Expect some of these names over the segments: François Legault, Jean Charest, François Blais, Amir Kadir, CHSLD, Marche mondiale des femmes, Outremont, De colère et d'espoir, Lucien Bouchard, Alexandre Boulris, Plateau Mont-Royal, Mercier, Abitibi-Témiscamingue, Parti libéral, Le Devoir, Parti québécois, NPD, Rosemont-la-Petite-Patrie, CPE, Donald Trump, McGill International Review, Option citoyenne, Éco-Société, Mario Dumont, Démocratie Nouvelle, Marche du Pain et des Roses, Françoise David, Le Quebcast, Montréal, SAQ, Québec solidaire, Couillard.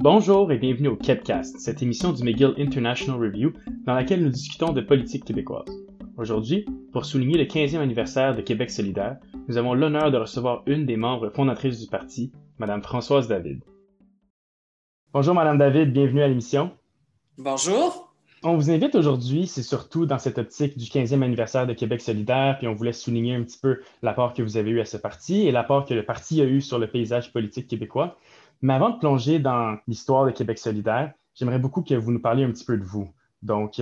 Bonjour et bienvenue au Quebcast, cette émission du McGill International Review dans laquelle nous discutons de politique québécoise. Aujourd'hui, pour souligner le 15e anniversaire de Québec solidaire, nous avons l'honneur de recevoir une des membres fondatrices du parti, Mme Françoise David. Bonjour Mme David, bienvenue à l'émission. Bonjour. On vous invite aujourd'hui, c'est surtout dans cette optique du 15e anniversaire de Québec solidaire, puis on voulait souligner un petit peu l'apport que vous avez eu à ce parti et l'apport que le parti a eu sur le paysage politique québécois. Mais avant de plonger dans l'histoire de Québec solidaire, j'aimerais beaucoup que vous nous parliez un petit peu de vous. Donc,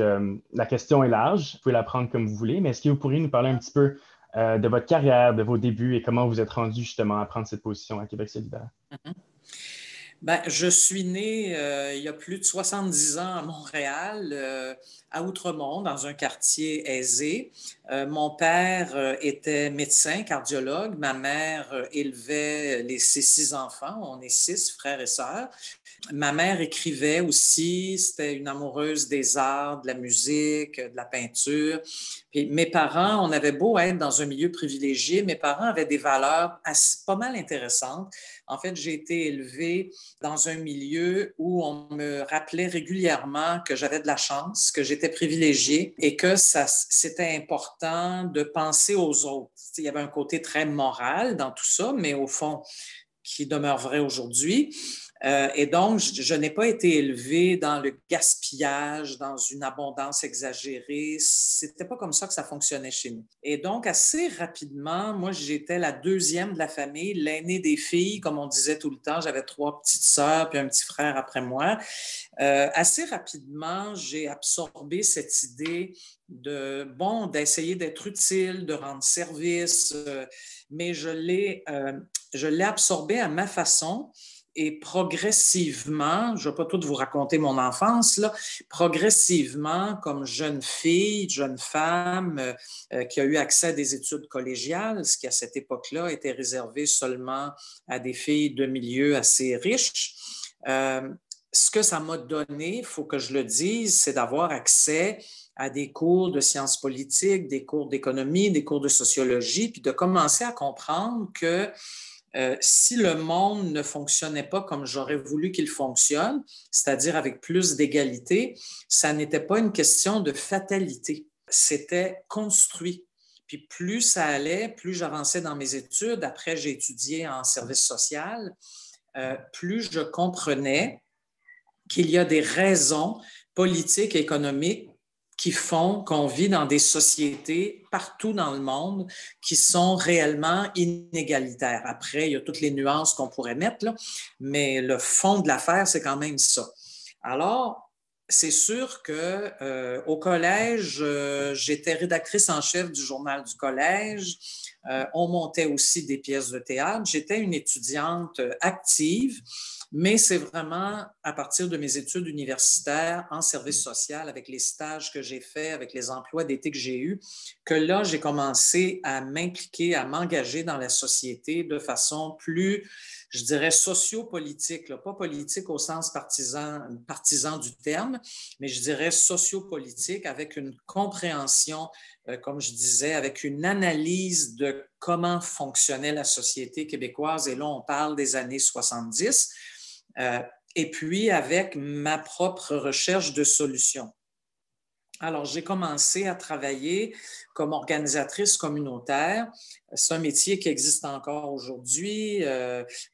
la question est large, vous pouvez la prendre comme vous voulez, mais est-ce que vous pourriez nous parler un petit peu de votre carrière, de vos débuts et comment vous êtes rendu justement à prendre cette position à Québec solidaire? Bien, je suis née il y a plus de 70 ans à Montréal, à Outremont, dans un quartier aisé. Mon père était médecin, cardiologue. Ma mère élevait ses 6 enfants. On est 6 frères et sœurs. Ma mère écrivait aussi, c'était une amoureuse des arts, de la musique, de la peinture. Puis mes parents, on avait beau être dans un milieu privilégié, mes parents avaient des valeurs pas mal intéressantes. En fait, j'ai été élevée dans un milieu où on me rappelait régulièrement que j'avais de la chance, que j'étais privilégiée et que c'était important de penser aux autres. Il y avait un côté très moral dans tout ça, mais au fond, qui demeure vrai aujourd'hui. Et donc, je n'ai pas été élevée dans le gaspillage, dans une abondance exagérée. C'était pas comme ça que ça fonctionnait chez nous. Et donc, assez rapidement, moi, j'étais la deuxième de la famille, l'aînée des filles, comme on disait tout le temps. J'avais 3 petites sœurs puis un petit frère après moi. Assez rapidement, j'ai absorbé cette idée d'essayer d'être utile, de rendre service, mais je l'ai absorbé à ma façon. Et progressivement, je ne vais pas tout vous raconter mon enfance, là, progressivement, comme jeune fille, jeune femme qui a eu accès à des études collégiales, ce qui à cette époque-là était réservé seulement à des filles de milieux assez riches, ce que ça m'a donné, il faut que je le dise, c'est d'avoir accès à des cours de sciences politiques, des cours d'économie, des cours de sociologie, puis de commencer à comprendre que si le monde ne fonctionnait pas comme j'aurais voulu qu'il fonctionne, c'est-à-dire avec plus d'égalité, ça n'était pas une question de fatalité. C'était construit. Puis plus ça allait, plus j'avançais dans mes études. Après, j'ai étudié en service social. Plus je comprenais qu'il y a des raisons politiques et économiques qui font qu'on vit dans des sociétés partout dans le monde qui sont réellement inégalitaires. Après, il y a toutes les nuances qu'on pourrait mettre, là, mais le fond de l'affaire, c'est quand même ça. Alors, c'est sûr qu'au collège, j'étais rédactrice en chef du journal du collège. On montait aussi des pièces de théâtre. J'étais une étudiante active. Mais c'est vraiment à partir de mes études universitaires en service social, avec les stages que j'ai faits, avec les emplois d'été que j'ai eus, que là, j'ai commencé à m'impliquer, à m'engager dans la société de façon plus, je dirais, sociopolitique, là, pas politique au sens partisan du terme, mais je dirais sociopolitique avec une compréhension, comme je disais, avec une analyse de comment fonctionnait la société québécoise. Et là, on parle des années 70. Et puis avec ma propre recherche de solutions. Alors, j'ai commencé à travailler comme organisatrice communautaire. C'est un métier qui existe encore aujourd'hui,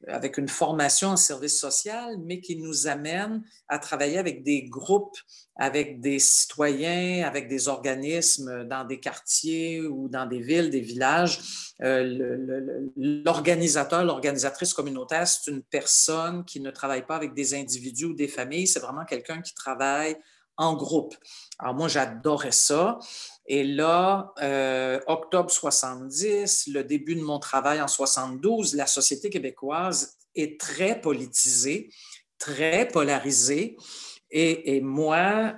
avec une formation en service social, mais qui nous amène à travailler avec des groupes, avec des citoyens, avec des organismes dans des quartiers ou dans des villes, des villages. L'organisateur, l'organisatrice communautaire, c'est une personne qui ne travaille pas avec des individus ou des familles, c'est vraiment quelqu'un qui travaille en groupe. Alors moi, j'adorais ça. Et là, octobre 70, le début de mon travail en 72, la société québécoise est très politisée, très polarisée. Et moi,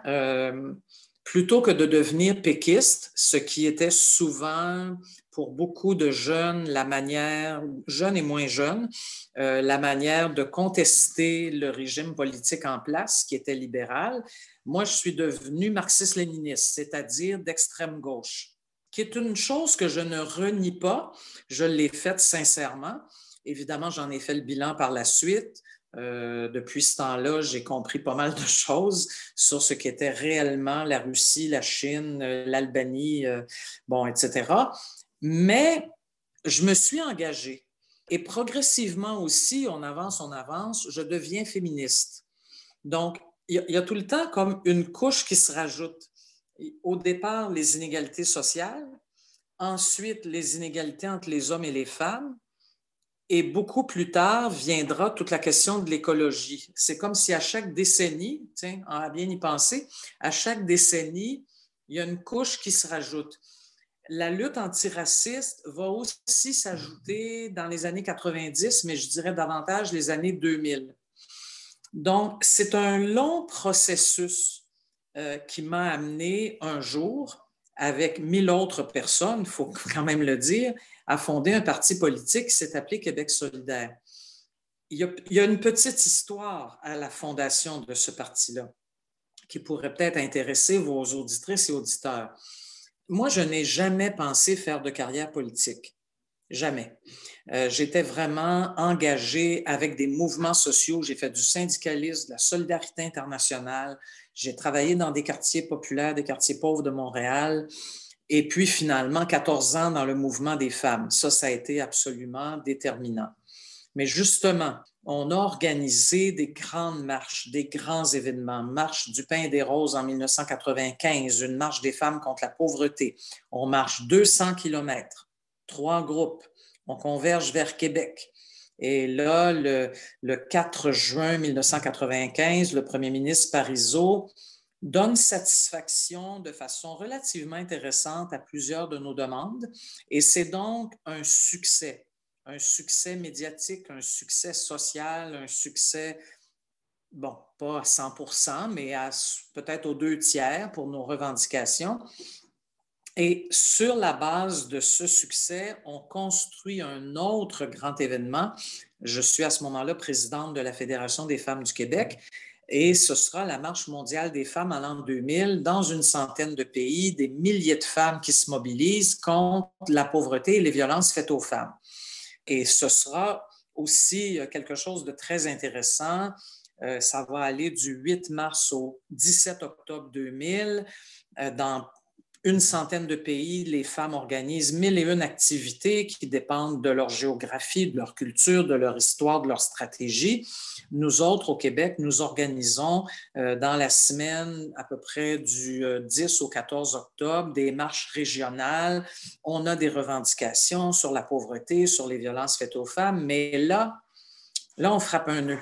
plutôt que de devenir péquiste, ce qui était souvent pour beaucoup de jeunes, la manière, jeunes et moins jeunes, la manière de contester le régime politique en place, qui était libéral, moi, je suis devenu marxiste-léniniste, c'est-à-dire d'extrême gauche, qui est une chose que je ne renie pas. Je l'ai faite sincèrement, Évidemment, j'en ai fait le bilan par la suite. Depuis ce temps-là, j'ai compris pas mal de choses sur ce qu'était réellement la Russie, la Chine, l'Albanie, bon, etc. Mais je me suis engagée. Et progressivement aussi, on avance, je deviens féministe. Donc, il y a tout le temps comme une couche qui se rajoute. Au départ, les inégalités sociales, ensuite les inégalités entre les hommes et les femmes, et beaucoup plus tard viendra toute la question de l'écologie. C'est comme si à chaque décennie, tiens, à bien y penser, à chaque décennie, il y a une couche qui se rajoute. La lutte antiraciste va aussi s'ajouter dans les années 90, mais je dirais davantage les années 2000. Donc, c'est un long processus qui m'a amené un jour, avec 1000 autres personnes, il faut quand même le dire, à fonder un parti politique qui s'est appelé Québec solidaire. Il y a une petite histoire à la fondation de ce parti-là qui pourrait peut-être intéresser vos auditrices et auditeurs. Moi, je n'ai jamais pensé faire de carrière politique. Jamais. J'étais vraiment engagée avec des mouvements sociaux. J'ai fait du syndicalisme, de la solidarité internationale. J'ai travaillé dans des quartiers populaires, des quartiers pauvres de Montréal. Et puis, finalement, 14 ans dans le mouvement des femmes. Ça a été absolument déterminant. Mais justement, on a organisé des grandes marches, des grands événements. Marche du Pain et des Roses en 1995, une marche des femmes contre la pauvreté. On marche 200 kilomètres, 3 groupes. On converge vers Québec. Et là, le 4 juin 1995, le premier ministre Parizeau donne satisfaction de façon relativement intéressante à plusieurs de nos demandes. Et c'est donc un succès médiatique, un succès social, un succès, bon, pas à 100%, mais peut-être aux 2 tiers pour nos revendications. Et sur la base de ce succès, on construit un autre grand événement. Je suis à ce moment-là présidente de la Fédération des femmes du Québec. Et ce sera la Marche mondiale des femmes à l'an 2000, dans une centaine de pays, des milliers de femmes qui se mobilisent contre la pauvreté et les violences faites aux femmes. Et ce sera aussi quelque chose de très intéressant. Ça va aller du 8 mars au 17 octobre 2000. Dans une centaine de pays, les femmes organisent 1001 activités qui dépendent de leur géographie, de leur culture, de leur histoire, de leur stratégie. Nous autres, au Québec, nous organisons dans la semaine à peu près du 10 au 14 octobre des marches régionales. On a des revendications sur la pauvreté, sur les violences faites aux femmes, mais là, on frappe un nœud.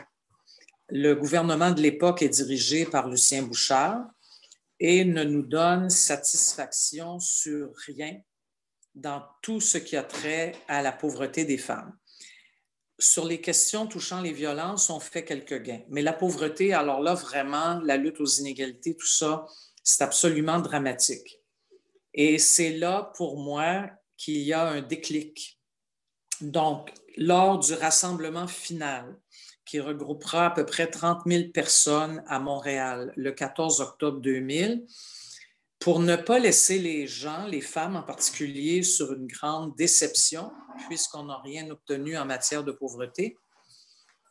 Le gouvernement de l'époque est dirigé par Lucien Bouchard et ne nous donne satisfaction sur rien dans tout ce qui a trait à la pauvreté des femmes. Sur les questions touchant les violences, on fait quelques gains. Mais la pauvreté, alors là, vraiment, la lutte aux inégalités, tout ça, c'est absolument dramatique. Et c'est là, pour moi, qu'il y a un déclic. Donc, lors du rassemblement final, qui regroupera à peu près 30 000 personnes à Montréal le 14 octobre 2000, pour ne pas laisser les gens, les femmes en particulier, sur une grande déception, puisqu'on n'a rien obtenu en matière de pauvreté,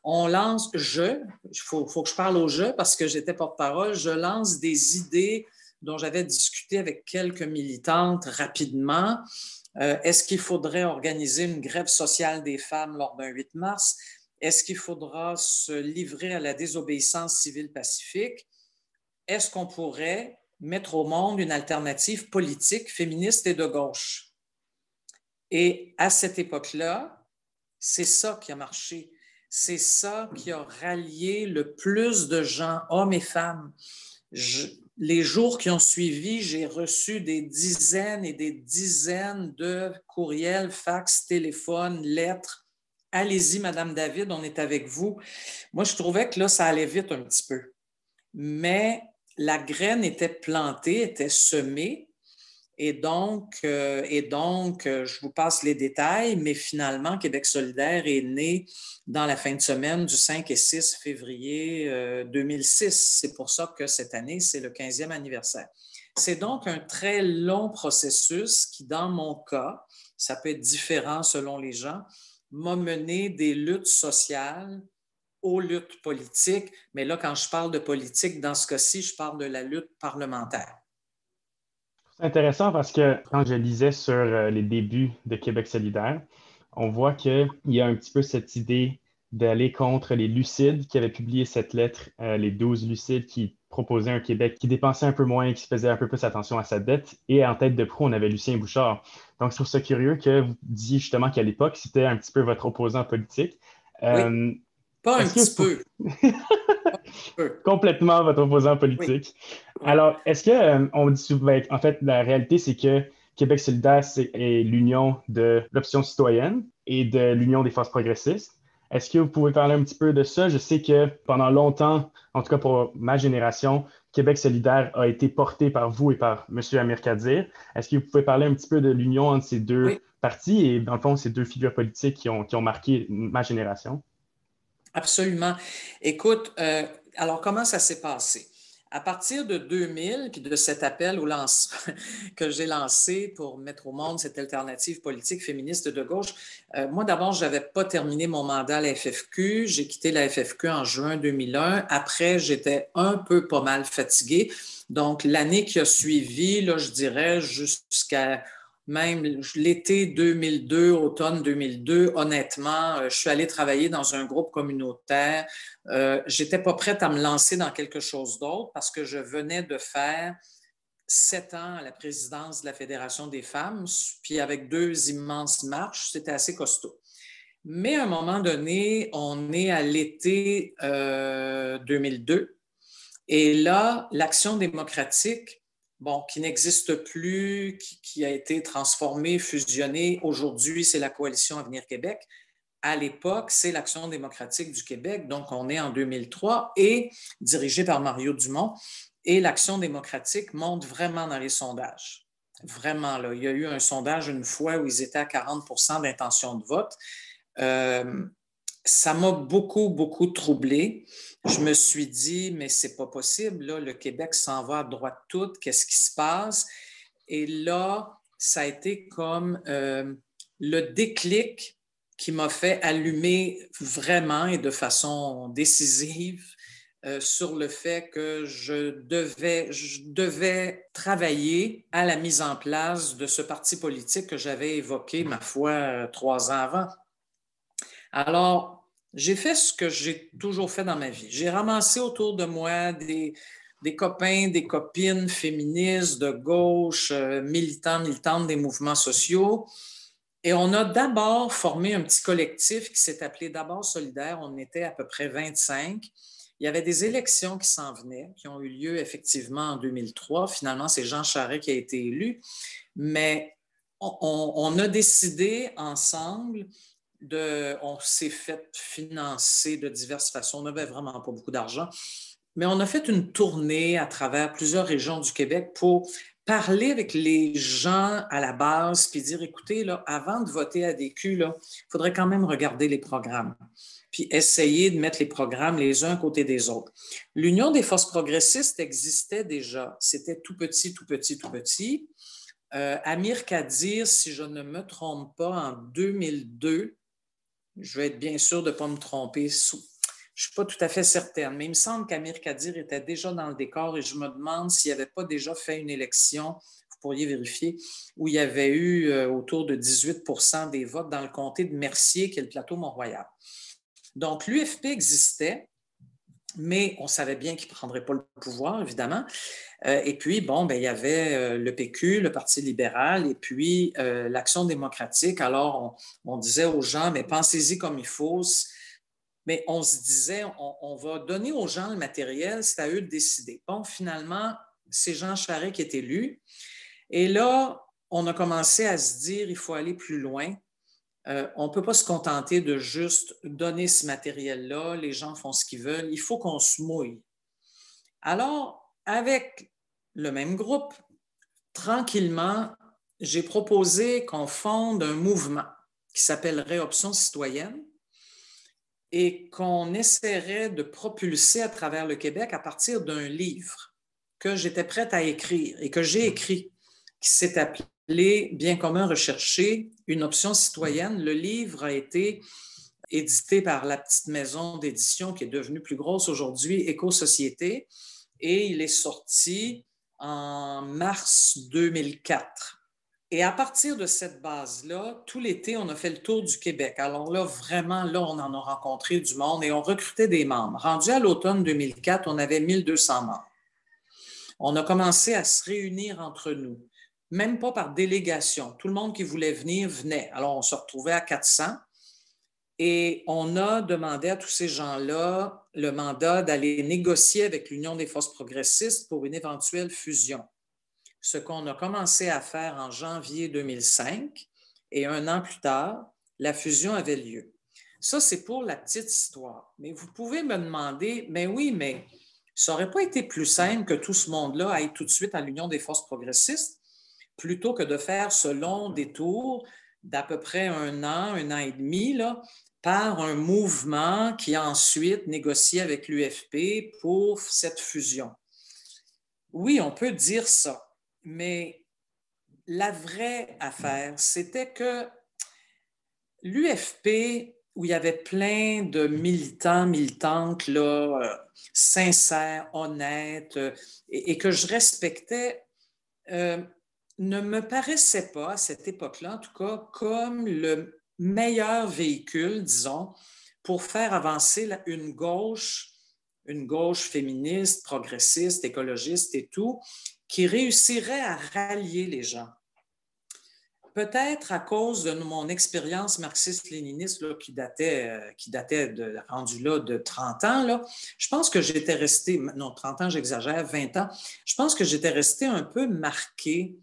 on lance, il faut que je parle au jeu parce que j'étais porte-parole, je lance des idées dont j'avais discuté avec quelques militantes rapidement. Est-ce qu'il faudrait organiser une grève sociale des femmes lors d'un 8 mars? Est-ce qu'il faudra se livrer à la désobéissance civile pacifique? Est-ce qu'on pourrait mettre au monde une alternative politique, féministe et de gauche? Et à cette époque-là, c'est ça qui a marché. C'est ça qui a rallié le plus de gens, hommes et femmes. Les jours qui ont suivi, j'ai reçu des dizaines et des dizaines de courriels, fax, téléphones, lettres. « Allez-y, Madame David, on est avec vous. » Moi, je trouvais que là, ça allait vite un petit peu. Mais la graine était plantée, était semée. Et donc, je vous passe les détails, mais finalement, Québec solidaire est né dans la fin de semaine du 5 et 6 février 2006. C'est pour ça que cette année, c'est le 15e anniversaire. C'est donc un très long processus qui, dans mon cas, ça peut être différent selon les gens, m'a mené des luttes sociales aux luttes politiques, mais là, quand je parle de politique, dans ce cas-ci, je parle de la lutte parlementaire. C'est intéressant parce que quand je lisais sur les débuts de Québec solidaire, on voit qu'il y a un petit peu cette idée d'aller contre les lucides qui avaient publié cette lettre, les 12 lucides qui proposaient un Québec qui dépensait un peu moins et qui faisait un peu plus attention à sa dette. Et en tête de proue, on avait Lucien Bouchard. Donc, je trouve ça curieux que vous disiez justement qu'à l'époque, c'était un petit peu votre opposant politique. Oui. Pas un petit peu. Complètement votre opposant politique. Oui. Alors, est-ce qu'on dit ben, en fait, la réalité, c'est que Québec solidaire est l'union de l'Option citoyenne et de l'Union des forces progressistes. Est-ce que vous pouvez parler un petit peu de ça? Je sais que pendant longtemps, en tout cas pour ma génération, Québec solidaire a été porté par vous et par M. Amir Kadir. Est-ce que vous pouvez parler un petit peu de l'union entre ces deux partis et, dans le fond, ces deux figures politiques qui ont marqué ma génération? Absolument. Écoute, alors comment ça s'est passé? À partir de 2000, puis de cet appel que j'ai lancé pour mettre au monde cette alternative politique féministe de gauche, moi d'abord, je n'avais pas terminé mon mandat à la FFQ. J'ai quitté la FFQ en juin 2001. Après, j'étais un peu pas mal fatiguée. Donc, l'année qui a suivi, là, je dirais jusqu'à même l'été 2002, automne 2002, honnêtement, je suis allée travailler dans un groupe communautaire. Je n'étais pas prête à me lancer dans quelque chose d'autre parce que je venais de faire 7 ans à la présidence de la Fédération des femmes, puis avec 2 immenses marches, c'était assez costaud. Mais à un moment donné, on est à l'été 2002 et là, l'Action démocratique, bon, qui n'existe plus, qui a été transformée, fusionnée. Aujourd'hui, c'est la Coalition Avenir Québec. À l'époque, c'est l'Action démocratique du Québec. Donc, on est en 2003 et dirigée par Mario Dumont. Et l'Action démocratique monte vraiment dans les sondages. Vraiment, là. Il y a eu un sondage une fois où ils étaient à 40% d'intention de vote. Ça m'a beaucoup, beaucoup troublée. Je me suis dit, mais c'est pas possible, là, le Québec s'en va à droite toute, qu'est-ce qui se passe? Et là, ça a été comme le déclic qui m'a fait allumer vraiment et de façon décisive sur le fait que je devais travailler à la mise en place de ce parti politique que j'avais évoqué, ma foi, 3 ans avant. Alors, j'ai fait ce que j'ai toujours fait dans ma vie. J'ai ramassé autour de moi des copains, des copines féministes, de gauche, militants, militantes des mouvements sociaux. Et on a d'abord formé un petit collectif qui s'est appelé d'abord Solidaire. On était à peu près 25. Il y avait des élections qui s'en venaient, qui ont eu lieu effectivement en 2003. Finalement, c'est Jean Charest qui a été élu. Mais on a décidé ensemble... on s'est fait financer de diverses façons. On n'avait vraiment pas beaucoup d'argent. Mais on a fait une tournée à travers plusieurs régions du Québec pour parler avec les gens à la base puis dire, écoutez, là, avant de voter ADQ, il faudrait quand même regarder les programmes puis essayer de mettre les programmes les uns à côté des autres. L'Union des forces progressistes existait déjà. C'était tout petit, tout petit, tout petit. Amir Kadir, si je ne me trompe pas, en 2002, je vais être bien sûr de ne pas me tromper. Je ne suis pas tout à fait certaine, mais il me semble qu'Amir Kadir était déjà dans le décor et je me demande s'il n'avait pas déjà fait une élection, vous pourriez vérifier, où il y avait eu autour de 18% des votes dans le comté de Mercier, qui est le plateau Mont-Royal. Donc, l'UFP existait, mais on savait bien qu'il ne prendrait pas le pouvoir, évidemment. Et puis, bon, ben, il y avait le PQ, le Parti libéral, et puis l'Action démocratique. Alors, on disait aux gens, mais pensez-y comme il faut. Mais on se disait, on va donner aux gens le matériel, c'est à eux de décider. Bon, finalement, c'est Jean Charest qui est élu. Et là, on a commencé à se dire, il faut aller plus loin. On ne peut pas se contenter de juste donner ce matériel-là, les gens font ce qu'ils veulent, il faut qu'on se mouille. Alors, avec le même groupe, tranquillement, j'ai proposé qu'on fonde un mouvement qui s'appellerait Option citoyenne et qu'on essaierait de propulser à travers le Québec à partir d'un livre que j'étais prête à écrire et que j'ai écrit, qui s'est appelé Les biens communs recherchés, une option citoyenne. Le livre a été édité par la petite maison d'édition qui est devenue plus grosse aujourd'hui, Éco-Société, et il est sorti en mars 2004. Et à partir de cette base-là, tout l'été, on a fait le tour du Québec. Alors là, vraiment, là, on en a rencontré du monde et on recrutait des membres. Rendu à l'automne 2004, on avait 1200 membres. On a commencé à se réunir entre nous, même pas par délégation. Tout le monde qui voulait venir, venait. Alors, on se retrouvait à 400 et on a demandé à tous ces gens-là le mandat d'aller négocier avec l'Union des forces progressistes pour une éventuelle fusion. Ce qu'on a commencé à faire en janvier 2005 et un an plus tard, la fusion avait lieu. Ça, c'est pour la petite histoire. Mais vous pouvez me demander, mais oui, mais ça n'aurait pas été plus simple que tout ce monde-là aille tout de suite à l'Union des forces progressistes plutôt que de faire ce long détour d'à peu près un an et demi là, par un mouvement qui a ensuite négocié avec l'UFP pour cette fusion. Oui, on peut dire ça. Mais la vraie affaire, c'était que l'UFP, où il y avait plein de militants, militantes, là, sincères, honnêtes, et que je respectais, ne me paraissait pas, à cette époque-là, en tout cas, comme le meilleur véhicule, disons, pour faire avancer une gauche féministe, progressiste, écologiste et tout, qui réussirait à rallier les gens. Peut-être à cause de mon expérience marxiste-léniniste là, qui datait de, rendu là de 30 ans, là, je pense que j'étais resté, non 30 ans j'exagère, 20 ans, je pense que j'étais resté un peu marqué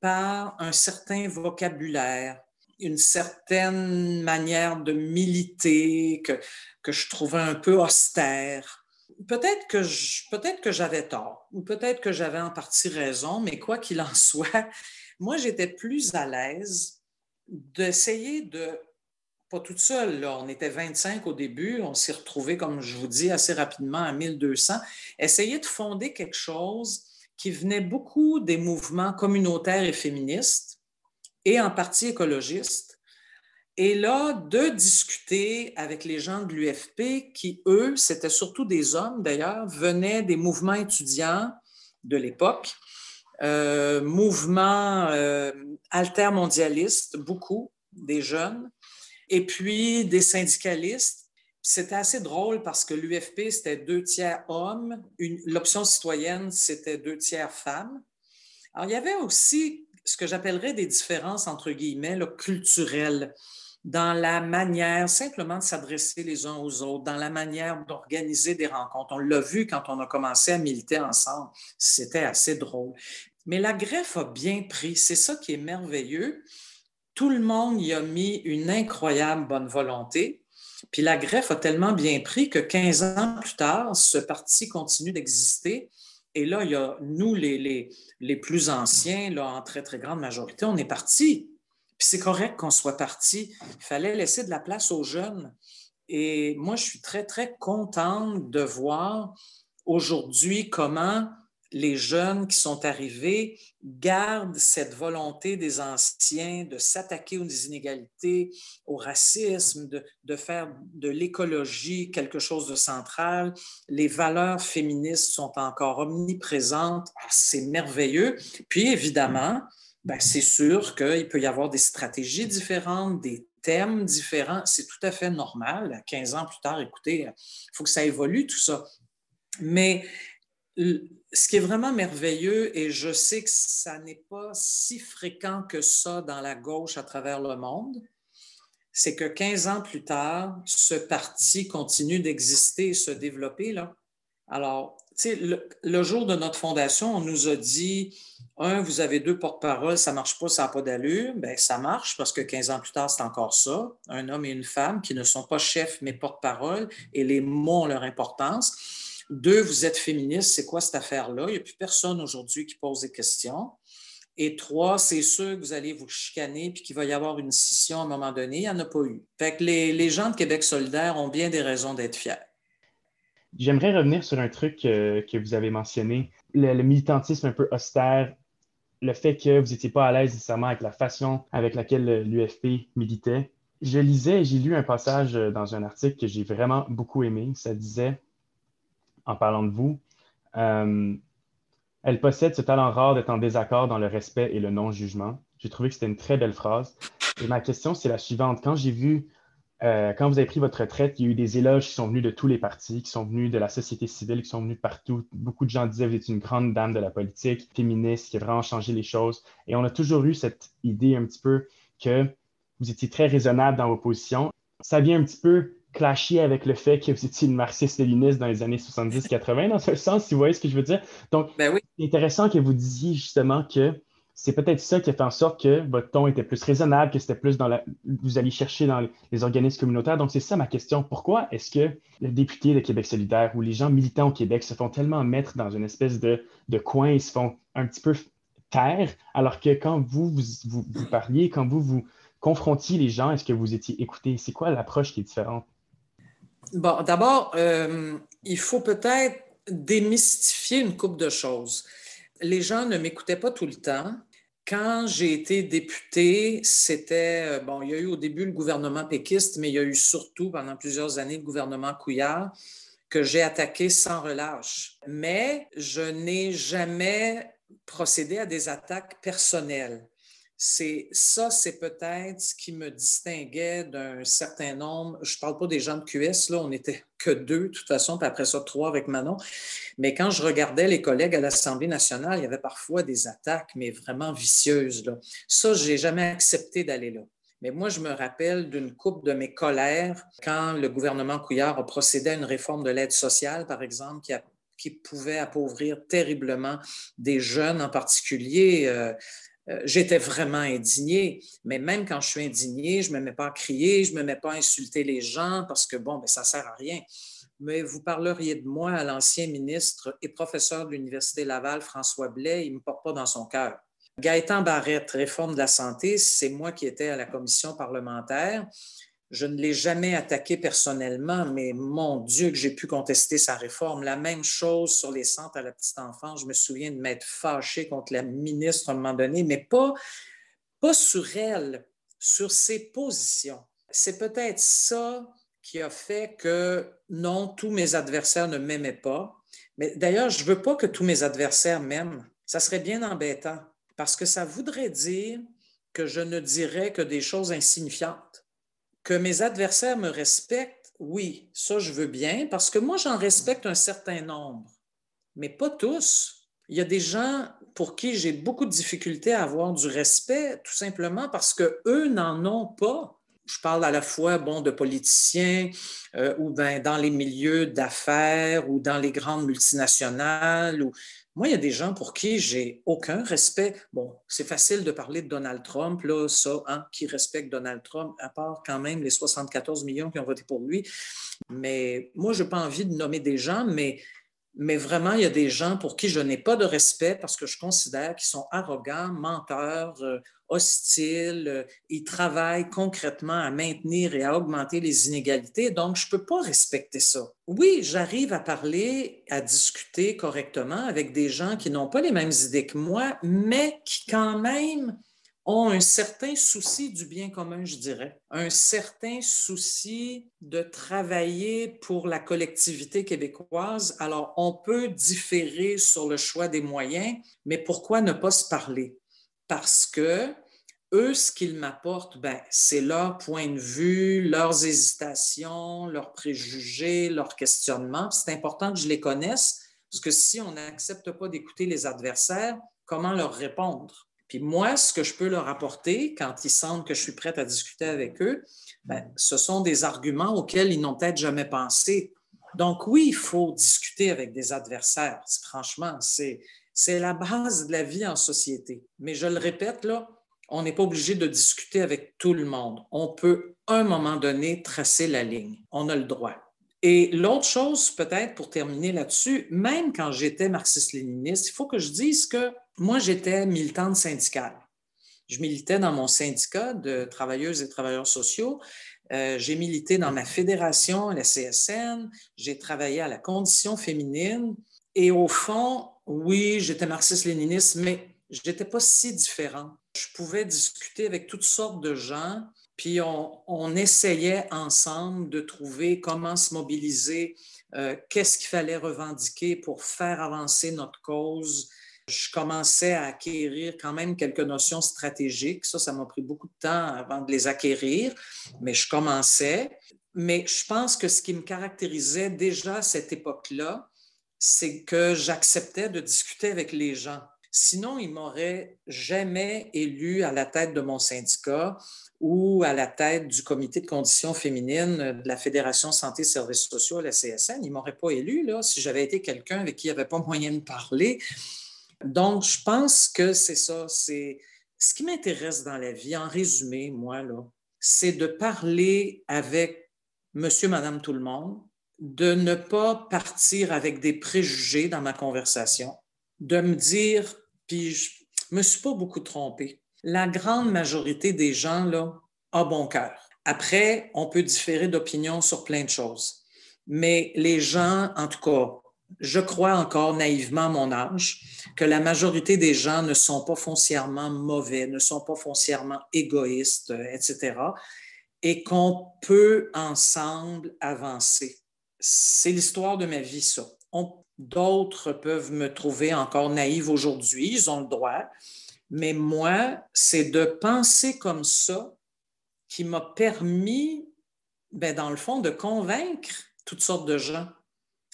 par un certain vocabulaire, une certaine manière de militer que je trouvais un peu austère. Peut-être que j'avais tort ou peut-être que j'avais en partie raison, mais quoi qu'il en soit, moi, j'étais plus à l'aise d'essayer de... Pas toute seule, là, on était 25 au début, on s'est retrouvés, comme je vous dis, assez rapidement à 1200. Essayer de fonder quelque chose qui venait beaucoup des mouvements communautaires et féministes et en partie écologistes. Et là, de discuter avec les gens de l'UFP qui, eux, c'était surtout des hommes d'ailleurs, venaient des mouvements étudiants de l'époque, mouvements altermondialistes, beaucoup, des jeunes, et puis des syndicalistes. C'était assez drôle parce que l'UFP, c'était 2/3 hommes, l'option citoyenne, c'était 2/3 femmes. Alors, il y avait aussi ce que j'appellerais des différences, entre guillemets, là, culturelles, dans la manière simplement de s'adresser les uns aux autres, dans la manière d'organiser des rencontres. On l'a vu quand on a commencé à militer ensemble. C'était assez drôle. Mais la greffe a bien pris. C'est ça qui est merveilleux. Tout le monde y a mis une incroyable bonne volonté. Puis la greffe a tellement bien pris que 15 ans plus tard, ce parti continue d'exister. Et là, il y a nous, les plus anciens, là, en très, très grande majorité, on est partis. Puis c'est correct qu'on soit parti. Il fallait laisser de la place aux jeunes. Et moi, je suis très, très contente de voir aujourd'hui comment les jeunes qui sont arrivés gardent cette volonté des anciens de s'attaquer aux inégalités, au racisme, de faire de l'écologie quelque chose de central. Les valeurs féministes sont encore omniprésentes. C'est merveilleux. Puis évidemment, ben, c'est sûr qu'il peut y avoir des stratégies différentes, des thèmes différents. C'est tout à fait normal. 15 ans plus tard, écoutez, il faut que ça évolue, tout ça. Mais ce qui est vraiment merveilleux, et je sais que ça n'est pas si fréquent que ça dans la gauche à travers le monde, c'est que 15 ans plus tard, ce parti continue d'exister et se développer, là. Alors, tu sais, le jour de notre fondation, on nous a dit, vous avez 2 porte-paroles, ça ne marche pas, ça n'a pas d'allure. Bien, ça marche parce que 15 ans plus tard, c'est encore ça. Un homme et une femme qui ne sont pas chefs, mais porte-paroles, et les mots ont leur importance. 2, vous êtes féministe, c'est quoi cette affaire-là? Il n'y a plus personne aujourd'hui qui pose des questions. Et 3, c'est sûr que vous allez vous chicaner puis qu'il va y avoir une scission à un moment donné. Il n'y en a pas eu. Fait que les gens de Québec solidaire ont bien des raisons d'être fiers. J'aimerais revenir sur un truc que vous avez mentionné, le militantisme un peu austère le fait que vous n'étiez pas à l'aise nécessairement avec la façon avec laquelle l'UFP militait. Je lisais, j'ai lu un passage dans un article que j'ai vraiment beaucoup aimé. Ça disait, en parlant de vous, « Elle possède ce talent rare d'être en désaccord dans le respect et le non-jugement. » J'ai trouvé que c'était une très belle phrase. Et ma question, c'est la suivante. Quand j'ai vu, quand vous avez pris votre retraite, il y a eu des éloges qui sont venus de tous les partis, qui sont venus de la société civile, qui sont venus de partout. Beaucoup de gens disaient, vous êtes une grande dame de la politique, féministe, qui a vraiment changé les choses. Et on a toujours eu cette idée un petit peu que vous étiez très raisonnable dans vos positions. Ça vient un petit peu clasher avec le fait que vous étiez une marxiste-léniniste dans les années 70-80, dans ce sens, si vous voyez ce que je veux dire. Donc, oui. C'est intéressant que vous disiez justement que c'est peut-être ça qui a fait en sorte que votre ton était plus raisonnable, que c'était plus dans la... vous alliez chercher dans les organismes communautaires. Donc, c'est ça ma question. Pourquoi est-ce que les députés de Québec solidaire ou les gens militants au Québec se font tellement mettre dans une espèce de coin, ils se font un petit peu taire, alors que quand vous parliez, quand vous confrontiez les gens, est-ce que vous étiez écouté? C'est quoi l'approche qui est différente? Bon, d'abord, il faut peut-être démystifier une couple de choses. Les gens ne m'écoutaient pas tout le temps. Quand j'ai été députée, c'était... Bon, il y a eu au début le gouvernement péquiste, mais il y a eu surtout pendant plusieurs années le gouvernement Couillard que j'ai attaqué sans relâche. Mais je n'ai jamais procédé à des attaques personnelles. C'est peut-être ce qui me distinguait d'un certain nombre, je ne parle pas des gens de QS, là, on n'était que deux, de toute façon, puis après ça, trois avec Manon, mais quand je regardais les collègues à l'Assemblée nationale, il y avait parfois des attaques, mais vraiment vicieuses, là. Ça, je n'ai jamais accepté d'aller là. Mais moi, je me rappelle d'une couple de mes colères quand le gouvernement Couillard a procédé à une réforme de l'aide sociale, par exemple, qui pouvait appauvrir terriblement des jeunes en particulier. J'étais vraiment indignée, mais même quand je suis indignée, je ne me mets pas à crier, je ne me mets pas à insulter les gens parce que, bon, ben, ça ne sert à rien. Mais vous parleriez de moi à l'ancien ministre et professeur de l'Université Laval, François Blais, il ne me porte pas dans son cœur. Gaétan Barrette, réforme de la santé, c'est moi qui étais à la commission parlementaire. Je ne l'ai jamais attaqué personnellement, mais mon Dieu que j'ai pu contester sa réforme. La même chose sur les centres à la petite enfance. Je me souviens de m'être fâchée contre la ministre à un moment donné, mais pas sur elle, sur ses positions. C'est peut-être ça qui a fait que, non, tous mes adversaires ne m'aimaient pas. Mais d'ailleurs, je ne veux pas que tous mes adversaires m'aiment. Ça serait bien embêtant, parce que ça voudrait dire que je ne dirais que des choses insignifiantes. Que mes adversaires me respectent, oui, ça je veux bien, parce que moi j'en respecte un certain nombre, mais pas tous. Il y a des gens pour qui j'ai beaucoup de difficultés à avoir du respect, tout simplement parce qu'eux n'en ont pas. Je parle à la fois bon, de politiciens ou ben, dans les milieux d'affaires ou dans les grandes multinationales. Ou... Moi, il y a des gens pour qui j'ai aucun respect. Bon, c'est facile de parler de Donald Trump, là, ça, hein, qui respecte Donald Trump, à part quand même les 74 millions qui ont voté pour lui. Mais moi, je n'ai pas envie de nommer des gens, mais vraiment, il y a des gens pour qui je n'ai pas de respect parce que je considère qu'ils sont arrogants, menteurs, hostiles, ils travaillent concrètement à maintenir et à augmenter les inégalités, donc je ne peux pas respecter ça. Oui, j'arrive à parler, à discuter correctement avec des gens qui n'ont pas les mêmes idées que moi, mais qui quand même ont un certain souci du bien commun, je dirais, un certain souci de travailler pour la collectivité québécoise. Alors, on peut différer sur le choix des moyens, mais pourquoi ne pas se parler? Parce que eux, ce qu'ils m'apportent, ben, c'est leur point de vue, leurs hésitations, leurs préjugés, leurs questionnements. C'est important que je les connaisse, parce que si on n'accepte pas d'écouter les adversaires, comment leur répondre? Puis moi, ce que je peux leur apporter, quand ils sentent que je suis prête à discuter avec eux, ben, ce sont des arguments auxquels ils n'ont peut-être jamais pensé. Donc oui, il faut discuter avec des adversaires. Franchement, c'est la base de la vie en société. Mais je le répète, là, on n'est pas obligé de discuter avec tout le monde. On peut, à un moment donné, tracer la ligne. On a le droit. Et l'autre chose, peut-être, pour terminer là-dessus, même quand j'étais marxiste-léniniste, il faut que je dise que moi, j'étais militante syndicale. Je militais dans mon syndicat de travailleuses et travailleurs sociaux. J'ai milité dans ma fédération, la CSN. J'ai travaillé à la condition féminine. Et au fond, oui, j'étais marxiste-léniniste, mais j'étais pas si différente. Je pouvais discuter avec toutes sortes de gens, puis on essayait ensemble de trouver comment se mobiliser, qu'est-ce qu'il fallait revendiquer pour faire avancer notre cause. Je commençais à acquérir quand même quelques notions stratégiques. Ça m'a pris beaucoup de temps avant de les acquérir, mais je commençais. Mais je pense que ce qui me caractérisait déjà à cette époque-là, c'est que j'acceptais de discuter avec les gens. Sinon, ils ne m'auraient jamais élu à la tête de mon syndicat ou à la tête du comité de conditions féminines de la Fédération Santé et Services sociaux à la CSN. Ils ne m'auraient pas élu là, si j'avais été quelqu'un avec qui il n'y avait pas moyen de parler. Donc, je pense que c'est ça. C'est ce qui m'intéresse dans la vie, en résumé, moi, là, c'est de parler avec monsieur, madame, tout le monde, de ne pas partir avec des préjugés dans ma conversation, de me dire, puis je ne me suis pas beaucoup trompée. La grande majorité des gens là, a bon cœur. Après, on peut différer d'opinion sur plein de choses. Mais les gens, en tout cas, je crois encore naïvement à mon âge que la majorité des gens ne sont pas foncièrement mauvais, ne sont pas foncièrement égoïstes, etc., et qu'on peut ensemble avancer. C'est l'histoire de ma vie, ça. D'autres peuvent me trouver encore naïve aujourd'hui, ils ont le droit, mais moi, c'est de penser comme ça qui m'a permis, dans le fond, de convaincre toutes sortes de gens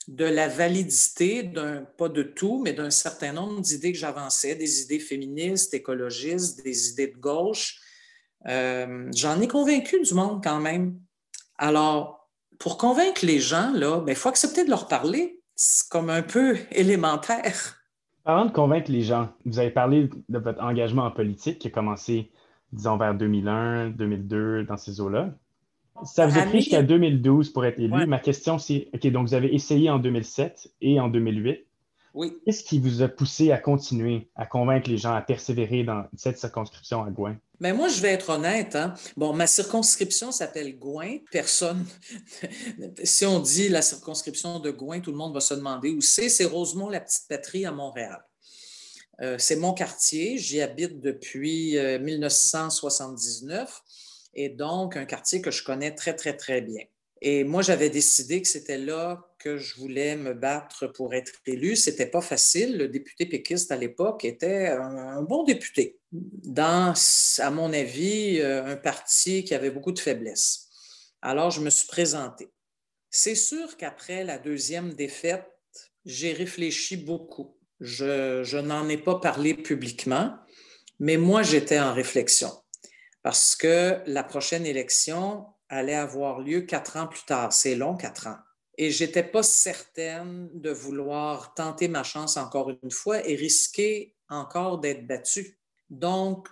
de la validité, pas de tout, mais d'un certain nombre d'idées que j'avançais, des idées féministes, écologistes, des idées de gauche. J'en ai convaincu du monde quand même. Alors, pour convaincre les gens, il faut accepter de leur parler. C'est comme un peu élémentaire. Parlant de convaincre les gens, vous avez parlé de votre engagement en politique qui a commencé, disons, vers 2001, 2002, dans ces eaux-là. Ça vous a pris jusqu'à 2012 pour être élu. Ouais. Ma question, c'est, OK, donc vous avez essayé en 2007 et en 2008. Oui. Qu'est-ce qui vous a poussé à continuer, à convaincre les gens, à persévérer dans cette circonscription à Gouin? Bien, moi, je vais être honnête. Hein? Bon, ma circonscription s'appelle Gouin. Personne, si on dit la circonscription de Gouin, tout le monde va se demander où c'est. C'est Rosemont-la-Petite-Patrie à Montréal. C'est mon quartier. J'y habite depuis 1979. Et donc, un quartier que je connais très, très, très bien. Et moi, j'avais décidé que c'était là que je voulais me battre pour être élu. C'était pas facile. Le député péquiste à l'époque était un bon député. Dans, à mon avis, un parti qui avait beaucoup de faiblesses. Alors, je me suis présenté. C'est sûr qu'après la deuxième défaite, j'ai réfléchi beaucoup. Je n'en ai pas parlé publiquement, mais moi, j'étais en réflexion. Parce que la prochaine élection allait avoir lieu 4 ans plus tard. C'est long, 4 ans. Et je n'étais pas certaine de vouloir tenter ma chance encore une fois et risquer encore d'être battue. Donc,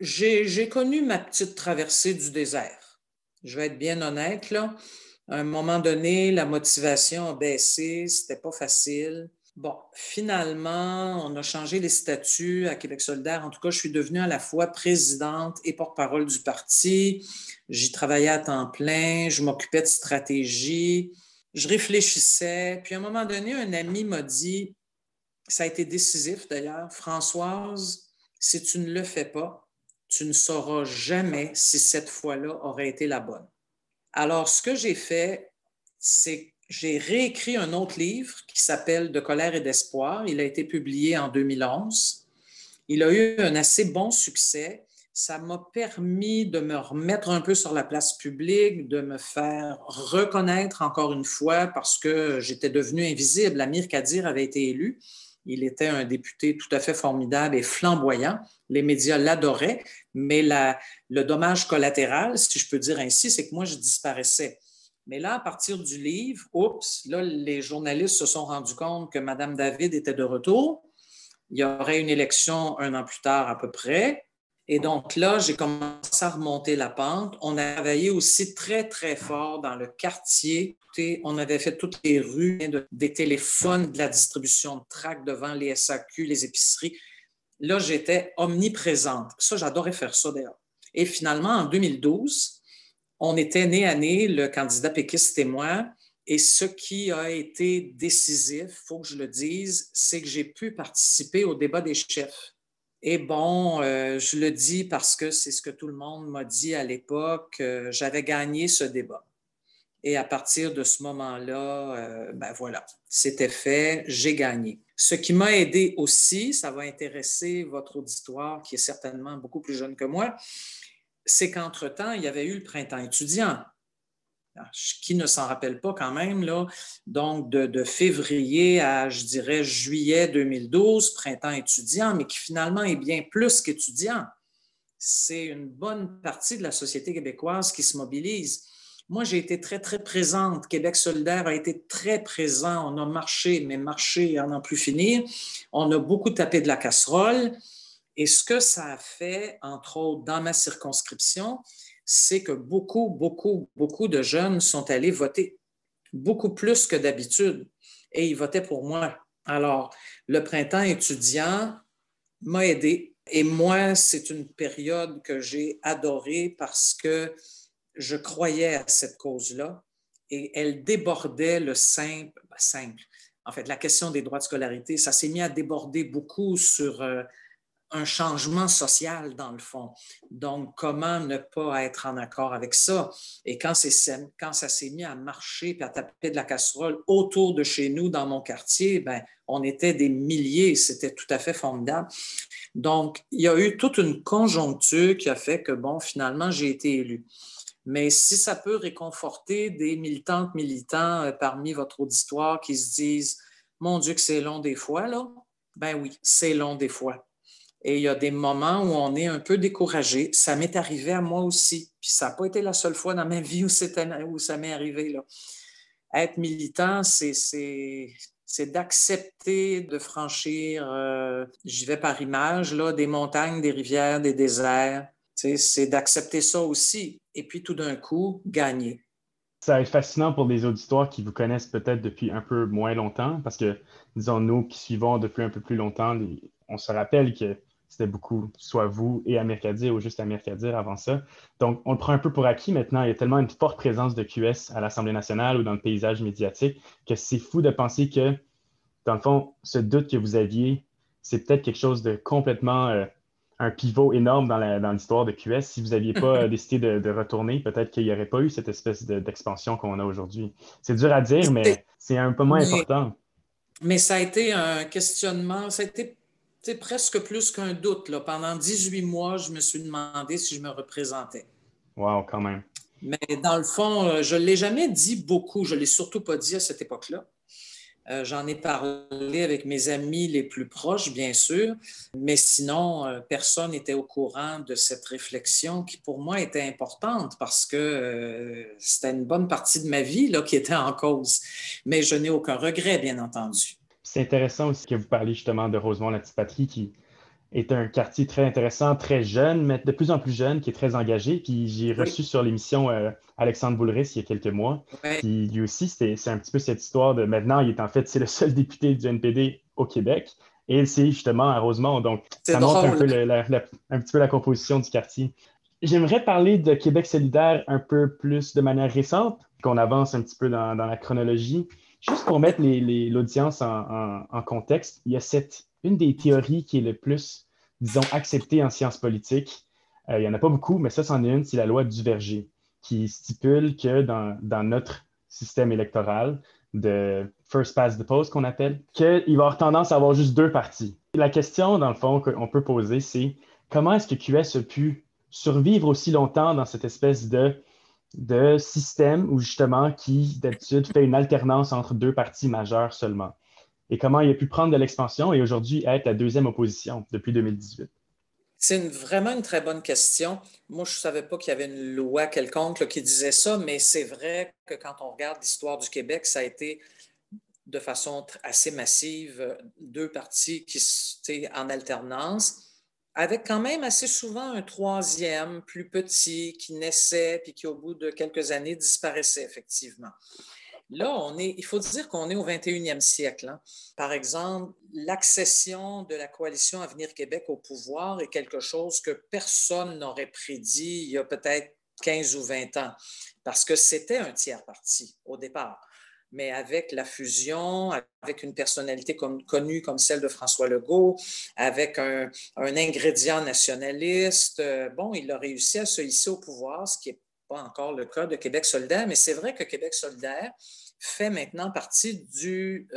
j'ai connu ma petite traversée du désert. Je vais être bien honnête, là. À un moment donné, la motivation a baissé, c'était pas facile. Bon, finalement, on a changé les statuts à Québec solidaire. En tout cas, je suis devenue à la fois présidente et porte-parole du parti. J'y travaillais à temps plein, je m'occupais de stratégie, je réfléchissais. Puis à un moment donné, un ami m'a dit, ça a été décisif d'ailleurs, « Françoise, si tu ne le fais pas, tu ne sauras jamais si cette fois-là aurait été la bonne. » Alors, ce que j'ai fait, c'est j'ai réécrit un autre livre qui s'appelle « De colère et d'espoir ». Il a été publié en 2011. Il a eu un assez bon succès. Ça m'a permis de me remettre un peu sur la place publique, de me faire reconnaître encore une fois parce que j'étais devenue invisible. Amir Kadir avait été élu. Il était un député tout à fait formidable et flamboyant. Les médias l'adoraient, mais le dommage collatéral, si je peux dire ainsi, c'est que moi, je disparaissais. Mais là, à partir du livre, oups, là, les journalistes se sont rendus compte que Mme David était de retour. Il y aurait une élection 1 an plus tard à peu près. Et donc là, j'ai commencé à remonter la pente. On a travaillé aussi très, très fort dans le quartier. On avait fait toutes les rues, des téléphones, de la distribution de tracts devant les SAQ, les épiceries. Là, j'étais omniprésente. Ça, j'adorais faire ça d'ailleurs. Et finalement, en 2012... on était nez à nez, le candidat péquiste et moi, et ce qui a été décisif, il faut que je le dise, c'est que j'ai pu participer au débat des chefs. Et bon, je le dis parce que c'est ce que tout le monde m'a dit à l'époque, j'avais gagné ce débat. Et à partir de ce moment-là, ben voilà, c'était fait, j'ai gagné. Ce qui m'a aidé aussi, ça va intéresser votre auditoire qui est certainement beaucoup plus jeune que moi, c'est qu'entre-temps, il y avait eu le printemps étudiant. Qui ne s'en rappelle pas quand même, là. Donc de février à, je dirais, juillet 2012, printemps étudiant, mais qui finalement est bien plus qu'étudiant. C'est une bonne partie de la société québécoise qui se mobilise. Moi, j'ai été très, très présente. Québec solidaire a été très présent. On a marché, mais marché à n'en plus finir. On a beaucoup tapé de la casserole. Et ce que ça a fait, entre autres, dans ma circonscription, c'est que beaucoup, beaucoup, beaucoup de jeunes sont allés voter, beaucoup plus que d'habitude, et ils votaient pour moi. Alors, le printemps étudiant m'a aidé, et moi, c'est une période que j'ai adorée parce que je croyais à cette cause-là, et elle débordait le simple, en fait, la question des droits de scolarité, ça s'est mis à déborder beaucoup sur... un changement social, dans le fond. Donc, comment ne pas être en accord avec ça? Et quand ça s'est mis à marcher et à taper de la casserole autour de chez nous, dans mon quartier, ben, on était des milliers, c'était tout à fait formidable. Donc, il y a eu toute une conjoncture qui a fait que, bon, finalement, j'ai été élu. Mais si ça peut réconforter des militantes, militants parmi votre auditoire qui se disent « Mon Dieu, que c'est long des fois, là! » Ben oui, c'est long des fois. Et il y a des moments où on est un peu découragé. Ça m'est arrivé à moi aussi. Puis ça n'a pas été la seule fois dans ma vie où ça m'est arrivé. Là. Être militant, c'est d'accepter de franchir, j'y vais par image, là, des montagnes, des rivières, des déserts. Tu sais, c'est d'accepter ça aussi. Et puis tout d'un coup, gagner. Ça va être fascinant pour des auditoires qui vous connaissent peut-être depuis un peu moins longtemps. Parce que, disons, nous qui suivons depuis un peu plus longtemps, on se rappelle que c'était beaucoup, soit vous et Amir Kadir ou juste Amir Kadir avant ça. Donc, on le prend un peu pour acquis maintenant. Il y a tellement une forte présence de QS à l'Assemblée nationale ou dans le paysage médiatique que c'est fou de penser que, dans le fond, ce doute que vous aviez, c'est peut-être quelque chose de complètement un pivot énorme dans l'histoire de QS. Si vous n'aviez pas décidé de retourner, peut-être qu'il n'y aurait pas eu cette espèce d'expansion qu'on a aujourd'hui. C'est dur à dire, mais c'est un peu moins important. Mais ça a été un questionnement, ça a été presque plus qu'un doute. Là. Pendant 18 mois, je me suis demandé si je me représentais. Wow, quand même. Mais dans le fond, je ne l'ai jamais dit beaucoup. Je ne l'ai surtout pas dit à cette époque-là. J'en ai parlé avec mes amis les plus proches, bien sûr. Mais sinon, personne n'était au courant de cette réflexion qui, pour moi, était importante parce que c'était une bonne partie de ma vie là, qui était en cause. Mais je n'ai aucun regret, bien entendu. C'est intéressant aussi que vous parliez justement de Rosemont-la-Petite-Patrie, qui est un quartier très intéressant, très jeune, mais de plus en plus jeune, qui est très engagé. Puis j'ai reçu sur l'émission Alexandre Boulris il y a quelques mois. Puis lui aussi, c'est un petit peu cette histoire de maintenant, il est en fait, c'est le seul député du NPD au Québec. Et c'est justement à Rosemont. Donc, ça montre un peu un petit peu la composition du quartier. J'aimerais parler de Québec solidaire un peu plus de manière récente, qu'on avance un petit peu dans la chronologie. Juste pour mettre l'audience en contexte, il y a une des théories qui est le plus, disons, acceptée en sciences politiques. Il n'y en a pas beaucoup, mais ça, c'en est une, c'est la loi Duverger, qui stipule que dans notre système électoral, de first past the post qu'on appelle, qu'il va y avoir tendance à avoir juste deux partis. La question, dans le fond, qu'on peut poser, c'est comment est-ce que QS a pu survivre aussi longtemps dans cette espèce de système où justement qui d'habitude fait une alternance entre deux partis majeurs seulement. Et comment il a pu prendre de l'expansion et aujourd'hui être la deuxième opposition depuis 2018? C'est vraiment une très bonne question. Moi, je ne savais pas qu'il y avait une loi quelconque là, qui disait ça, mais c'est vrai que quand on regarde l'histoire du Québec, ça a été de façon assez massive deux partis qui étaient en alternance, avec quand même assez souvent un troisième, plus petit, qui naissait puis qui, au bout de quelques années, disparaissait, effectivement. Là, il faut dire qu'on est au 21e siècle. Hein. Par exemple, l'accession de la Coalition Avenir Québec au pouvoir est quelque chose que personne n'aurait prédit il y a peut-être 15 ou 20 ans, parce que c'était un tiers parti au départ. mais avec la fusion, avec une personnalité connue comme celle de François Legault, avec un ingrédient nationaliste, bon, il a réussi à se hisser au pouvoir, ce qui n'est pas encore le cas de Québec solidaire, mais c'est vrai que Québec solidaire fait maintenant partie du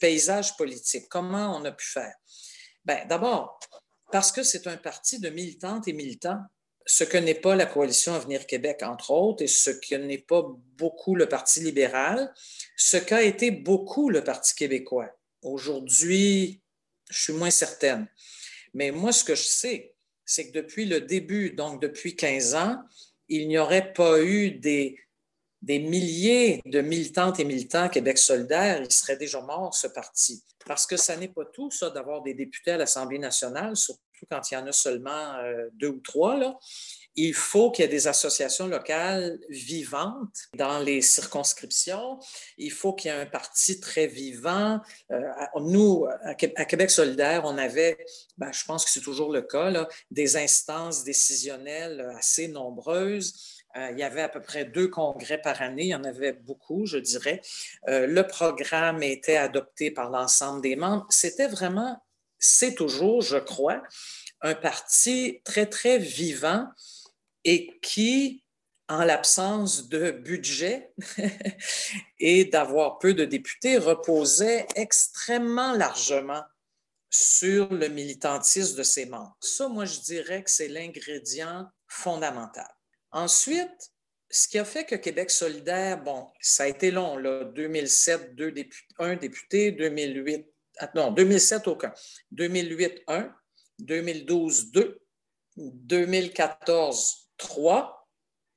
paysage politique. Comment on a pu faire? Bien, d'abord, parce que c'est un parti de militantes et militants, ce que n'est pas la Coalition Avenir Québec, entre autres, et ce que n'est pas beaucoup le Parti libéral, ce qu'a été beaucoup le Parti québécois. Aujourd'hui, je suis moins certaine. Mais moi, ce que je sais, c'est que depuis le début, donc depuis 15 ans, il n'y aurait pas eu des milliers de militantes et militants Québec solidaire, il serait déjà mort, ce parti. Parce que ça n'est pas tout, ça, d'avoir des députés à l'Assemblée nationale, surtout quand il y en a seulement 2 ou 3. Là. Il faut qu'il y ait des associations locales vivantes dans les circonscriptions. Il faut qu'il y ait un parti très vivant. Nous, à Québec solidaire, on avait, je pense que c'est toujours le cas, là, des instances décisionnelles assez nombreuses. Il y avait à peu près 2 congrès par année, il y en avait beaucoup, je dirais. Le programme était adopté par l'ensemble des membres. C'était vraiment, c'est toujours, je crois, un parti très, très vivant et qui, en l'absence de budget et d'avoir peu de députés, reposait extrêmement largement sur le militantisme de ses membres. Ça, moi, je dirais que c'est l'ingrédient fondamental. Ensuite, ce qui a fait que Québec solidaire, bon, ça a été long, là, 2007, 1 député, 2008, non, 2007, aucun, 2008, 1, 2012, 2, 2014, 3,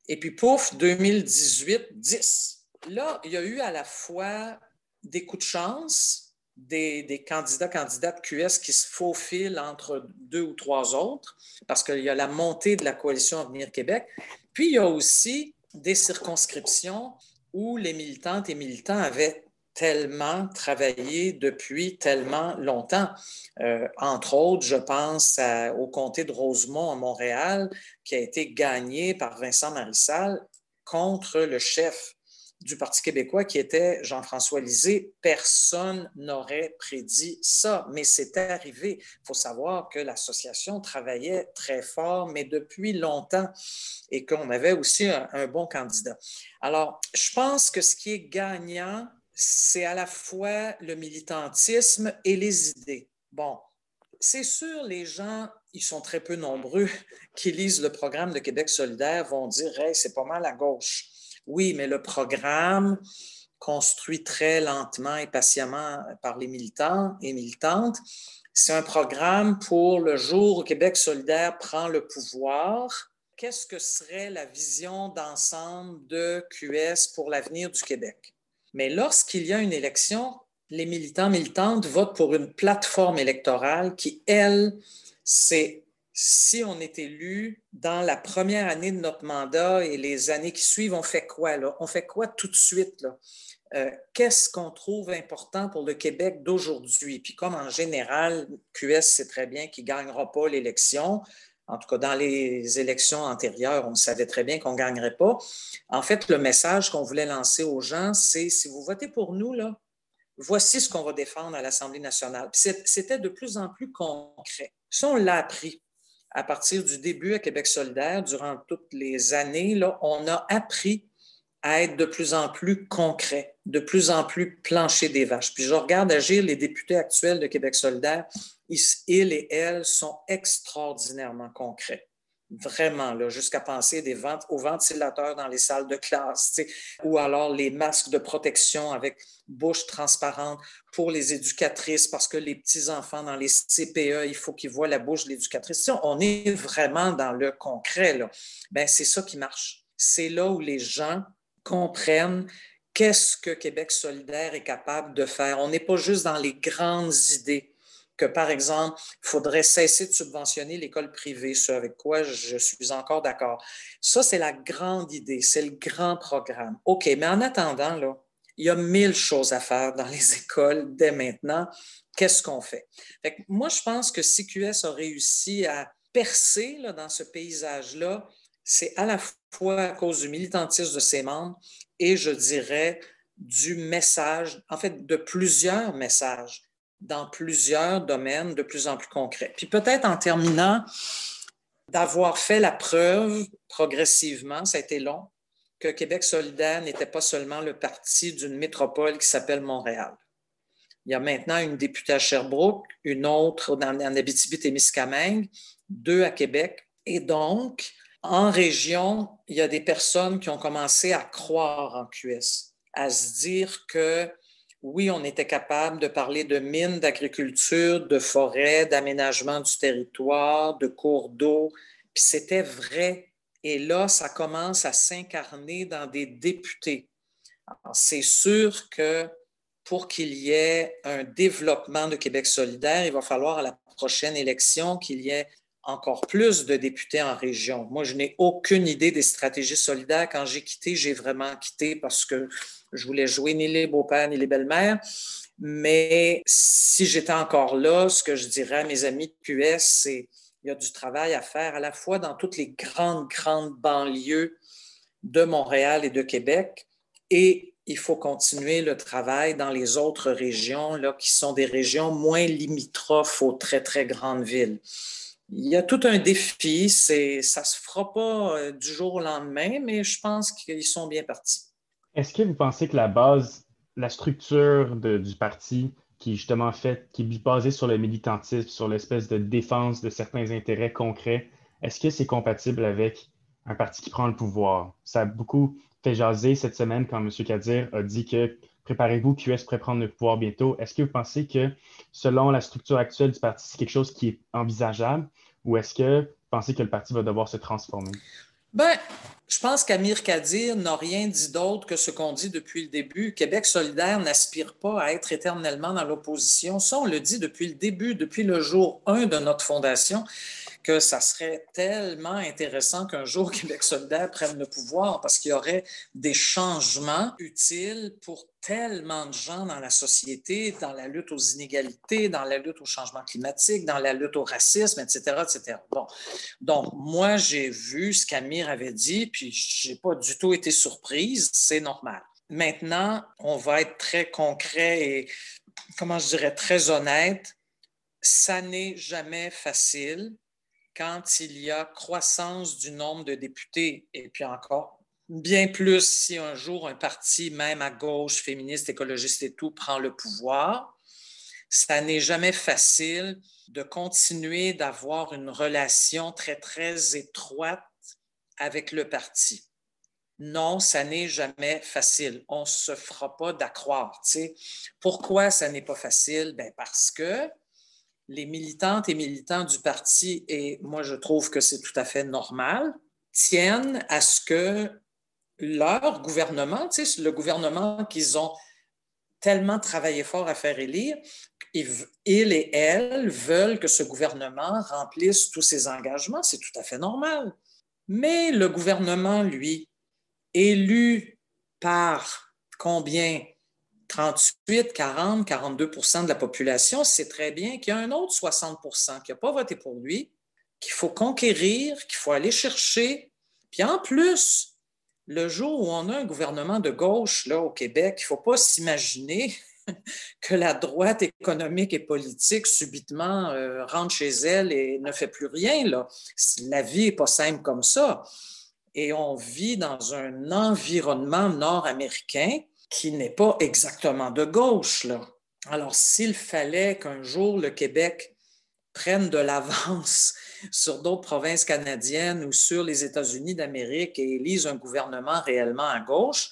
et puis pouf, 2018, 10. Là, il y a eu à la fois des coups de chance, des candidats, candidates QS qui se faufilent entre 2 ou 3 autres, parce qu'il y a la montée de la Coalition Avenir Québec. Puis, il y a aussi des circonscriptions où les militantes et militants avaient tellement travaillé depuis tellement longtemps. Entre autres, je pense au comté de Rosemont à Montréal, qui a été gagné par Vincent Marissal contre le chef du Parti québécois, qui était Jean-François Lisée. Personne n'aurait prédit ça, mais c'est arrivé. Il faut savoir que l'association travaillait très fort, mais depuis longtemps, et qu'on avait aussi un bon candidat. Alors, je pense que ce qui est gagnant, c'est à la fois le militantisme et les idées. Bon, c'est sûr, les gens, ils sont très peu nombreux, qui lisent le programme de Québec solidaire, vont dire « Hey, c'est pas mal à gauche ». Oui, mais le programme construit très lentement et patiemment par les militants et militantes, c'est un programme pour le jour où Québec solidaire prend le pouvoir. Qu'est-ce que serait la vision d'ensemble de QS pour l'avenir du Québec? Mais lorsqu'il y a une élection, les militants, militantes votent pour une plateforme électorale qui, elle, c'est... Si on est élu dans la première année de notre mandat et les années qui suivent, on fait quoi? Là? On fait quoi tout de suite? Là? Qu'est-ce qu'on trouve important pour le Québec d'aujourd'hui? Puis comme en général, QS sait très bien qu'il ne gagnera pas l'élection. En tout cas, dans les élections antérieures, on savait très bien qu'on ne gagnerait pas. En fait, le message qu'on voulait lancer aux gens, c'est « si vous votez pour nous, là, voici ce qu'on va défendre à l'Assemblée nationale ». C'était de plus en plus concret. Ça, on l'a appris. À partir du début à Québec solidaire, durant toutes les années, là, on a appris à être de plus en plus concret, de plus en plus plancher des vaches. Puis je regarde agir les députés actuels de Québec solidaire, ils et elles sont extraordinairement concrets. Vraiment, là, jusqu'à penser aux ventilateurs dans les salles de classe, tu sais, ou alors les masques de protection avec bouche transparente pour les éducatrices, parce que les petits-enfants dans les CPE, il faut qu'ils voient la bouche de l'éducatrice. Tu sais, on est vraiment dans le concret, là. Bien, c'est ça qui marche. C'est là où les gens comprennent qu'est-ce que Québec solidaire est capable de faire. On n'est pas juste dans les grandes idées. Que, par exemple, il faudrait cesser de subventionner l'école privée, ce avec quoi je suis encore d'accord. Ça, c'est la grande idée, c'est le grand programme. OK, mais en attendant, là, il y a 1000 choses à faire dans les écoles dès maintenant. Qu'est-ce qu'on fait? Fait que moi, je pense que si QS a réussi à percer là, dans ce paysage-là, c'est à la fois à cause du militantisme de ses membres et, je dirais, du message, en fait, de plusieurs messages dans plusieurs domaines de plus en plus concrets. Puis peut-être en terminant, d'avoir fait la preuve progressivement, ça a été long, que Québec solidaire n'était pas seulement le parti d'une métropole qui s'appelle Montréal. Il y a maintenant une députée à Sherbrooke, une autre en Abitibi-Témiscamingue, deux à Québec. Et donc, en région, il y a des personnes qui ont commencé à croire en QS, à se dire que, oui, on était capable de parler de mines, d'agriculture, de forêts, d'aménagement du territoire, de cours d'eau, puis c'était vrai. Et là, ça commence à s'incarner dans des députés. Alors, c'est sûr que pour qu'il y ait un développement de Québec solidaire, il va falloir à la prochaine élection qu'il y ait encore plus de députés en région. Moi, je n'ai aucune idée des stratégies solidaires. Quand j'ai quitté, j'ai vraiment quitté parce que je voulais jouer ni les beaux-pères ni les belles-mères. Mais si j'étais encore là, ce que je dirais à mes amis de QS, c'est qu'il y a du travail à faire à la fois dans toutes les grandes banlieues de Montréal et de Québec, et il faut continuer le travail dans les autres régions, là, qui sont des régions moins limitrophes aux très grandes villes. Il y a tout un défi, ça ne se fera pas du jour au lendemain, mais je pense qu'ils sont bien partis. Est-ce que vous pensez que la base, la structure du parti qui est justement faite, qui est basée sur le militantisme, sur l'espèce de défense de certains intérêts concrets, est-ce que c'est compatible avec un parti qui prend le pouvoir? Ça a beaucoup fait jaser cette semaine quand M. Kadir a dit que préparez-vous, QS pourrait prendre le pouvoir bientôt. Est-ce que vous pensez que, selon la structure actuelle du parti, c'est quelque chose qui est envisageable ou est-ce que vous pensez que le parti va devoir se transformer? Bien, je pense qu'Amir Kadir n'a rien dit d'autre que ce qu'on dit depuis le début. Québec solidaire n'aspire pas à être éternellement dans l'opposition. Ça, on le dit depuis le début, depuis le jour 1 de notre fondation, que ça serait tellement intéressant qu'un jour Québec solidaire prenne le pouvoir parce qu'il y aurait des changements utiles pour tellement de gens dans la société, dans la lutte aux inégalités, dans la lutte au changement climatique, dans la lutte au racisme, etc. Bon. Donc, moi, j'ai vu ce qu'Amir avait dit, puis je n'ai pas du tout été surprise, c'est normal. Maintenant, on va être très concret et, comment je dirais, très honnête. Ça n'est jamais facile. Quand il y a croissance du nombre de députés, et puis encore bien plus si un jour un parti, même à gauche, féministe, écologiste et tout, prend le pouvoir, ça n'est jamais facile de continuer d'avoir une relation très étroite avec le parti. Non, ça n'est jamais facile. On ne se fera pas d'accroire. T'sais. Pourquoi ça n'est pas facile? Ben parce que les militantes et militants du parti, et moi je trouve que c'est tout à fait normal, tiennent à ce que leur gouvernement, tu sais, le gouvernement qu'ils ont tellement travaillé fort à faire élire, ils et elles veulent que ce gouvernement remplisse tous ses engagements, c'est tout à fait normal. Mais le gouvernement, lui, élu par combien? 38, 40, 42 % de la population, c'est très bien qu'il y a un autre 60 % qui n'a pas voté pour lui, qu'il faut conquérir, qu'il faut aller chercher. Puis en plus, le jour où on a un gouvernement de gauche là, au Québec, il ne faut pas s'imaginer que la droite économique et politique subitement rentre chez elle et ne fait plus rien. Là. La vie n'est pas simple comme ça. Et on vit dans un environnement nord-américain qui n'est pas exactement de gauche, là. Alors, s'il fallait qu'un jour le Québec prenne de l'avance sur d'autres provinces canadiennes ou sur les États-Unis d'Amérique et élise un gouvernement réellement à gauche,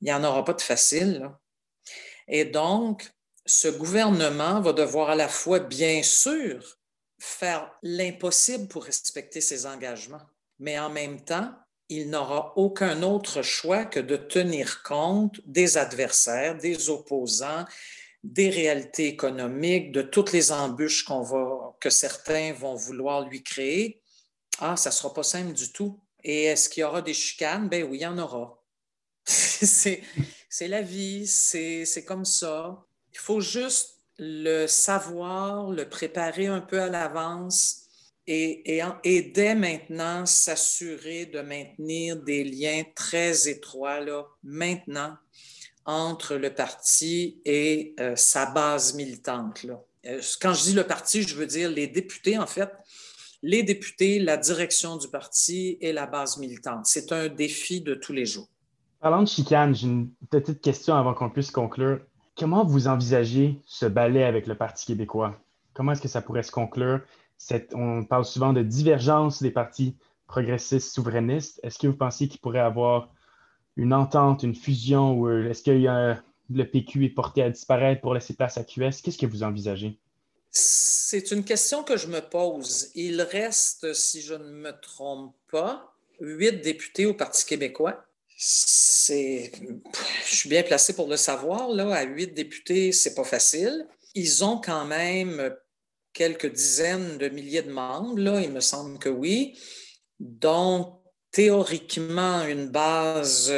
il n'y en aura pas de facile, là. Et donc, ce gouvernement va devoir à la fois, bien sûr, faire l'impossible pour respecter ses engagements, mais en même temps, il n'aura aucun autre choix que de tenir compte des adversaires, des opposants, des réalités économiques, de toutes les embûches que certains vont vouloir lui créer. Ah, ça ne sera pas simple du tout. Et est-ce qu'il y aura des chicanes? Ben oui, il y en aura. C'est la vie, c'est comme ça. Il faut juste le savoir, le préparer un peu à l'avance. Et dès maintenant, s'assurer de maintenir des liens très étroits, là, maintenant, entre le parti et sa base militante, là. Quand je dis le parti, je veux dire les députés, en fait. Les députés, la direction du parti et la base militante. C'est un défi de tous les jours. Parlant de chicane, j'ai une petite question avant qu'on puisse conclure. Comment vous envisagez ce ballet avec le Parti québécois? Comment est-ce que ça pourrait se conclure? On parle souvent de divergence des partis progressistes souverainistes. Est-ce que vous pensez qu'il pourrait y avoir une entente, une fusion, ou est-ce que le PQ est porté à disparaître pour laisser place à QS? Qu'est-ce que vous envisagez? C'est une question que je me pose. Il reste, si je ne me trompe pas, 8 députés au Parti québécois. Je suis bien placé pour le savoir, là. À 8 députés, c'est pas facile. Ils ont quand même quelques dizaines de milliers de membres, là, il me semble que oui, dont théoriquement une base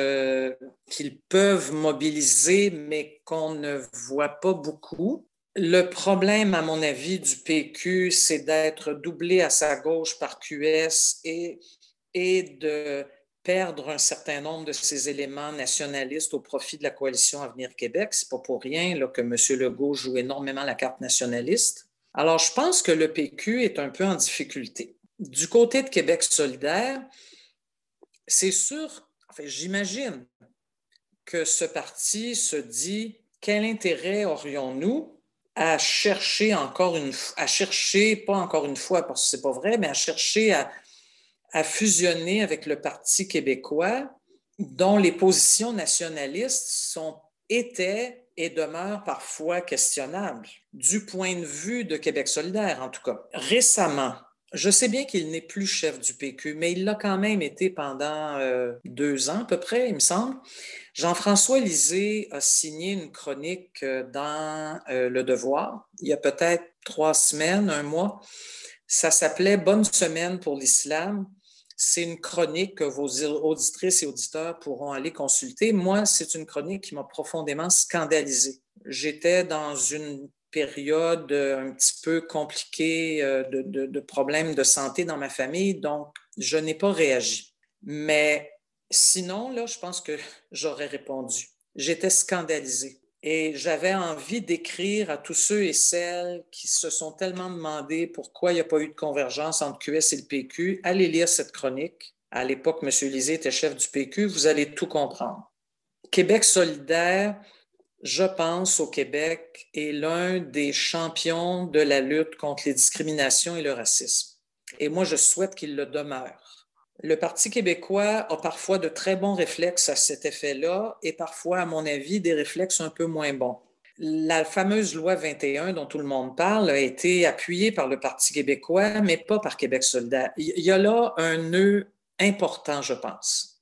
qu'ils peuvent mobiliser, mais qu'on ne voit pas beaucoup. Le problème, à mon avis, du PQ, c'est d'être doublé à sa gauche par QS et de perdre un certain nombre de ces éléments nationalistes au profit de la Coalition Avenir Québec. C'est pas pour rien là, que M. Legault joue énormément la carte nationaliste. Alors, je pense que le PQ est un peu en difficulté. Du côté de Québec solidaire, c'est sûr, enfin, j'imagine que ce parti se dit « Quel intérêt aurions-nous » à fusionner avec le Parti québécois, dont les positions nationalistes étaient et demeurent parfois questionnables, du point de vue de Québec solidaire en tout cas. Récemment, je sais bien qu'il n'est plus chef du PQ, mais il l'a quand même été pendant 2 ans à peu près, il me semble. Jean-François Lisée a signé une chronique dans Le Devoir, il y a peut-être 3 semaines, 1 mois. Ça s'appelait « Bonne semaine pour l'islam ». C'est une chronique que vos auditrices et auditeurs pourront aller consulter. Moi, c'est une chronique qui m'a profondément scandalisée. J'étais dans une période un petit peu compliquée de problèmes de santé dans ma famille, donc je n'ai pas réagi. Mais sinon, là, je pense que j'aurais répondu. J'étais scandalisée et j'avais envie d'écrire à tous ceux et celles qui se sont tellement demandé pourquoi il n'y a pas eu de convergence entre QS et le PQ. Allez lire cette chronique. À l'époque, M. Lisée était chef du PQ. Vous allez tout comprendre. Québec solidaire, je pense, au Québec, est l'un des champions de la lutte contre les discriminations et le racisme. Et moi, je souhaite qu'il le demeure. Le Parti québécois a parfois de très bons réflexes à cet effet-là et parfois, à mon avis, des réflexes un peu moins bons. La fameuse loi 21 dont tout le monde parle a été appuyée par le Parti québécois, mais pas par Québec solidaire. Il y a là un nœud important, je pense.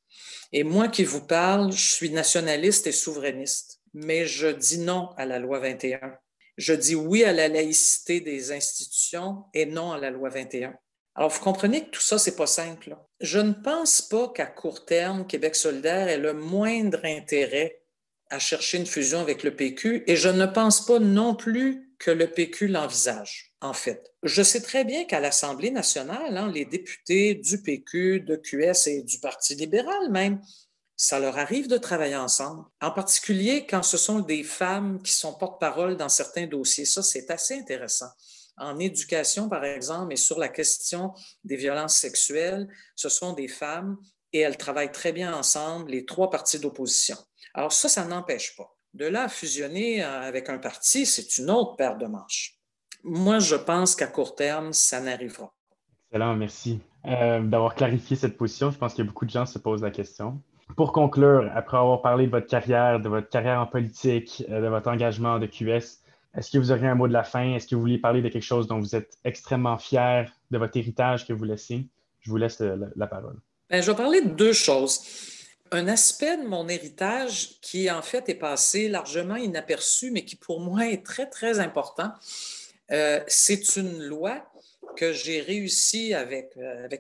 Et moi qui vous parle, je suis nationaliste et souverainiste, mais je dis non à la loi 21. Je dis oui à la laïcité des institutions et non à la loi 21. Alors, vous comprenez que tout ça, c'est pas simple, là. Je ne pense pas qu'à court terme, Québec solidaire ait le moindre intérêt à chercher une fusion avec le PQ et je ne pense pas non plus que le PQ l'envisage, en fait. Je sais très bien qu'à l'Assemblée nationale, hein, les députés du PQ, de QS et du Parti libéral même, ça leur arrive de travailler ensemble, en particulier quand ce sont des femmes qui sont porte-parole dans certains dossiers. Ça, c'est assez intéressant. En éducation, par exemple, et sur la question des violences sexuelles, ce sont des femmes et elles travaillent très bien ensemble, les 3 partis d'opposition. Alors ça n'empêche pas. De là à fusionner avec un parti, c'est une autre paire de manches. Moi, je pense qu'à court terme, ça n'arrivera pas. Excellent, merci d'avoir clarifié cette position. Je pense que beaucoup de gens se posent la question. Pour conclure, après avoir parlé de votre carrière, en politique, de votre engagement de QS, est-ce que vous auriez un mot de la fin? Est-ce que vous voulez parler de quelque chose dont vous êtes extrêmement fier, de votre héritage que vous laissez? Je vous laisse la parole. Bien, je vais parler de 2 choses. Un aspect de mon héritage qui, en fait, est passé largement inaperçu, mais qui, pour moi, est très, très important. C'est une loi que j'ai réussi avec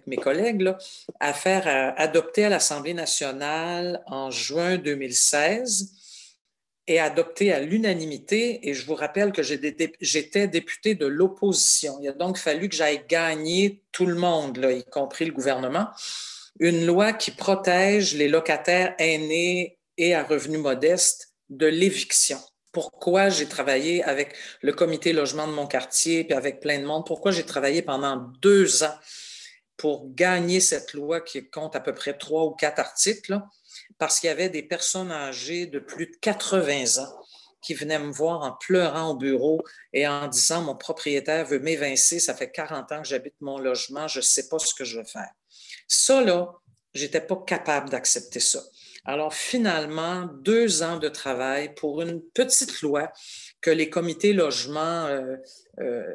mes collègues là, à faire adopter à l'Assemblée nationale en juin 2016. Et adopté à l'unanimité, et je vous rappelle que j'étais député de l'opposition. Il a donc fallu que j'aille gagner tout le monde, là, y compris le gouvernement. Une loi qui protège les locataires aînés et à revenus modestes de l'éviction. Pourquoi j'ai travaillé avec le comité logement de mon quartier puis avec plein de monde, pourquoi j'ai travaillé pendant 2 ans pour gagner cette loi qui compte à peu près 3 ou 4 articles, là, parce qu'il y avait des personnes âgées de plus de 80 ans qui venaient me voir en pleurant au bureau et en disant « Mon propriétaire veut m'évincer, ça fait 40 ans que j'habite mon logement, je ne sais pas ce que je veux faire. » Ça, là, je n'étais pas capable d'accepter ça. Alors, finalement, 2 ans de travail pour une petite loi que les comités logements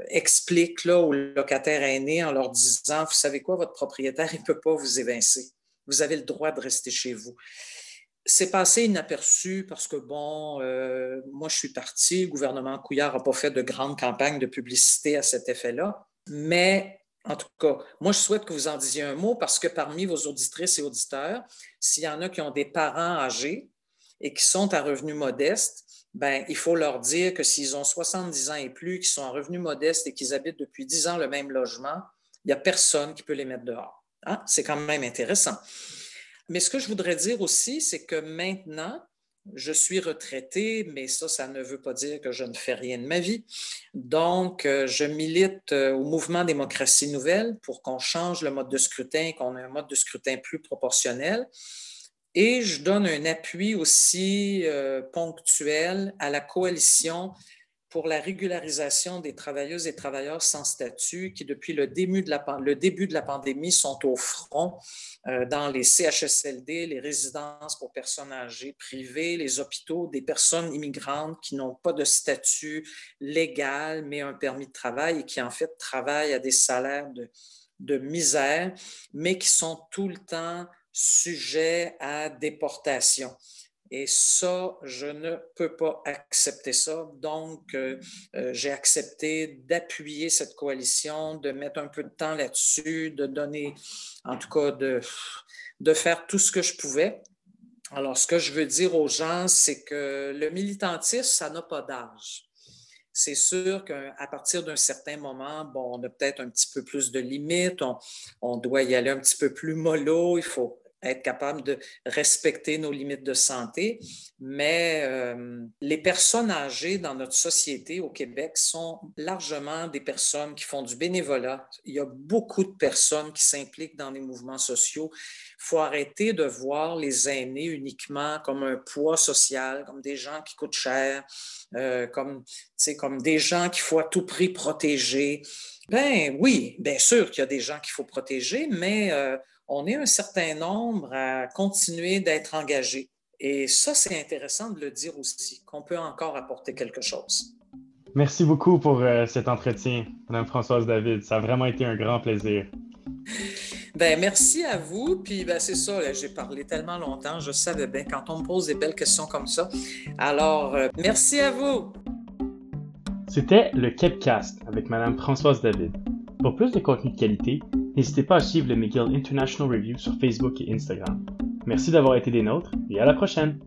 expliquent là, aux locataires aînés en leur disant « Vous savez quoi, votre propriétaire, il ne peut pas vous évincer. Vous avez le droit de rester chez vous. » C'est passé inaperçu parce que, bon, moi, je suis partie. Le gouvernement Couillard n'a pas fait de grande campagne de publicité à cet effet-là, mais... En tout cas, moi, je souhaite que vous en disiez un mot parce que parmi vos auditrices et auditeurs, s'il y en a qui ont des parents âgés et qui sont à revenus modestes, ben, il faut leur dire que s'ils ont 70 ans et plus, qu'ils sont à revenus modestes et qu'ils habitent depuis 10 ans le même logement, il n'y a personne qui peut les mettre dehors. Hein? C'est quand même intéressant. Mais ce que je voudrais dire aussi, c'est que maintenant, je suis retraitée, mais ça ne veut pas dire que je ne fais rien de ma vie. Donc, je milite au mouvement Démocratie Nouvelle pour qu'on change le mode de scrutin, qu'on ait un mode de scrutin plus proportionnel. Et je donne un appui aussi ponctuel à la coalition pour la régularisation des travailleuses et travailleurs sans statut qui, depuis le début de la pandémie, sont au front dans les CHSLD, les résidences pour personnes âgées privées, les hôpitaux, des personnes immigrantes qui n'ont pas de statut légal, mais un permis de travail et qui, en fait, travaillent à des salaires de misère, mais qui sont tout le temps sujets à déportation. Et ça, je ne peux pas accepter ça. Donc, j'ai accepté d'appuyer cette coalition, de mettre un peu de temps là-dessus, de donner, en tout cas, de faire tout ce que je pouvais. Alors, ce que je veux dire aux gens, c'est que le militantisme, ça n'a pas d'âge. C'est sûr qu'à partir d'un certain moment, bon, on a peut-être un petit peu plus de limites, on doit y aller un petit peu plus mollo, il faut être capable de respecter nos limites de santé, mais les personnes âgées dans notre société au Québec sont largement des personnes qui font du bénévolat. Il y a beaucoup de personnes qui s'impliquent dans les mouvements sociaux. Il faut arrêter de voir les aînés uniquement comme un poids social, comme des gens qui coûtent cher, comme des gens qu'il faut à tout prix protéger. Bien oui, bien sûr qu'il y a des gens qu'il faut protéger, mais... on est un certain nombre à continuer d'être engagés. Et ça, c'est intéressant de le dire aussi, qu'on peut encore apporter quelque chose. Merci beaucoup pour cet entretien, Mme Françoise David. Ça a vraiment été un grand plaisir. Bien, merci à vous. Puis, bien, c'est ça, là, j'ai parlé tellement longtemps, je savais bien quand on me pose des belles questions comme ça. Alors, merci à vous. C'était le Quebcast avec Mme Françoise David. Pour plus de contenu de qualité, n'hésitez pas à suivre le McGill International Review sur Facebook et Instagram. Merci d'avoir été des nôtres et à la prochaine!